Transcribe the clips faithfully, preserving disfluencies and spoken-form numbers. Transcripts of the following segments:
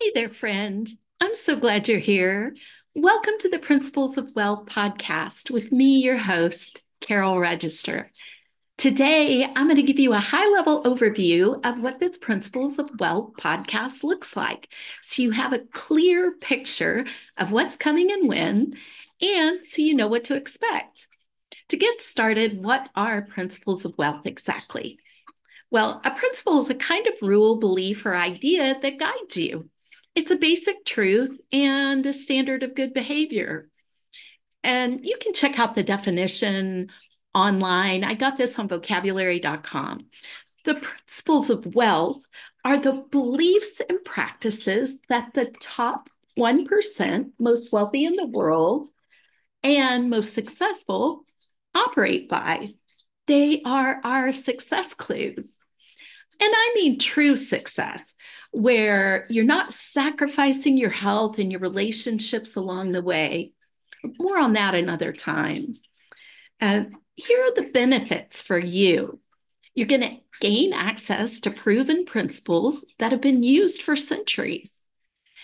Hey there, friend. I'm so glad you're here. Welcome to the Principles of Wealth podcast with me, your host, Carol Register. Today, I'm going to give you a high-level overview of what this Principles of Wealth podcast looks like, so you have a clear picture of what's coming and when, and so you know what to expect. To get started, what are Principles of Wealth exactly? Well, a principle is a kind of rule, belief, or idea that guides you. It's a basic truth and a standard of good behavior. And you can check out the definition online. I got this on vocabulary dot com. The principles of wealth are the beliefs and practices that the top one percent, most wealthy in the world and most successful, operate by. They are our success clues. And I mean true success, where you're not sacrificing your health and your relationships along the way. More on that another time. Uh, here are the benefits for you. You're going to gain access to proven principles that have been used for centuries.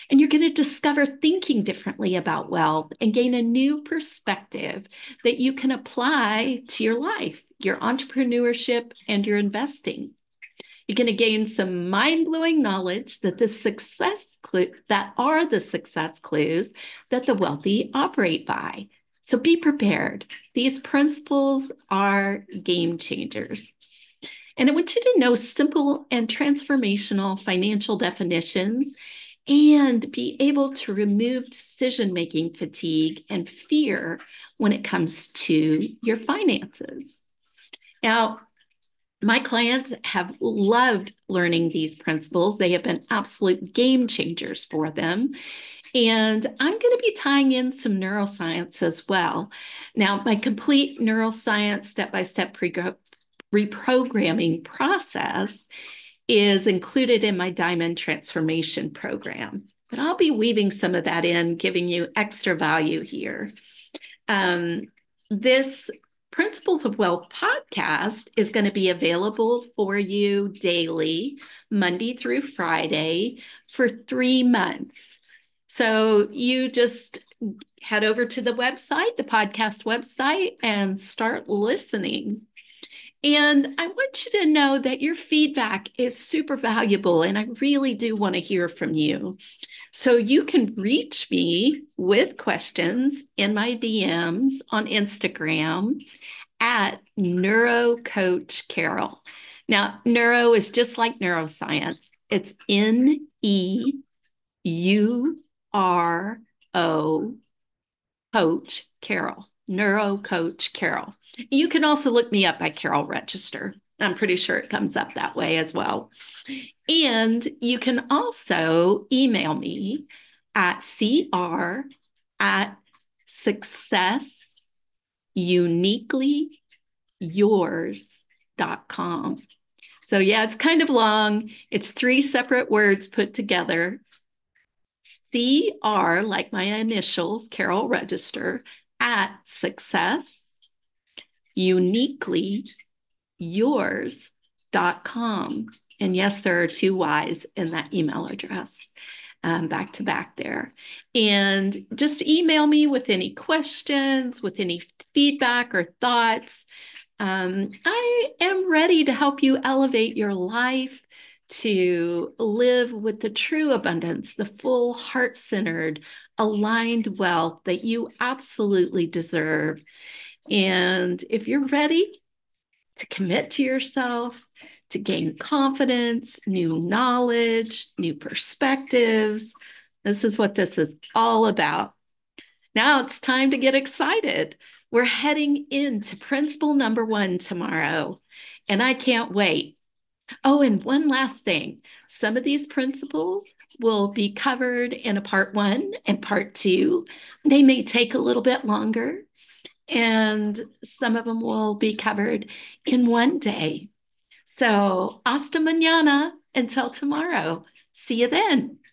And you're going to discover thinking differently about wealth and gain a new perspective that you can apply to your life, your entrepreneurship, and your investing. You're going to gain some mind-blowing knowledge that the success clue, that are the success clues that the wealthy operate by. So be prepared. These principles are game changers. And I want you to know simple and transformational financial definitions and be able to remove decision-making fatigue and fear when it comes to your finances. Now, my clients have loved learning these principles. They have been absolute game changers for them. And I'm going to be tying in some neuroscience as well. Now, my complete neuroscience step-by-step pre- reprogramming process is included in my Diamond Transformation Program. But I'll be weaving some of that in, giving you extra value here. Um, this Principles of Wealth podcast is going to be available for you daily, Monday through Friday, for three months. So you just head over to the website, the podcast website, and start listening. And I want you to know that your feedback is super valuable, and I really do want to hear from you. So you can reach me with questions in my D Ms on Instagram at neurocoachcarol. Now, neuro is just like neuroscience. It's N E U R O, Coach Carol, Neuro Coach Carol. You can also look me up by Carol Register. I'm pretty sure it comes up that way as well. And you can also email me at c r at success uniquely yours dot com. So yeah, it's kind of long. It's three separate words put together. C R, like my initials, Carol Register, at success uniquely yours dot com. And yes, there are two Y's in that email address, um, back to back there. And just email me with any questions, with any feedback or thoughts. Um, I am ready to help you elevate your life to live with the true abundance, the full heart-centered, aligned wealth that you absolutely deserve. And if you're ready to commit to yourself, to gain confidence, new knowledge, new perspectives, this is what this is all about. Now it's time to get excited. We're heading into principle number one tomorrow, and I can't wait. Oh, and one last thing. Some of these principles will be covered in a part one and part two. They may take a little bit longer, and some of them will be covered in one day. So, hasta mañana, until tomorrow. See you then.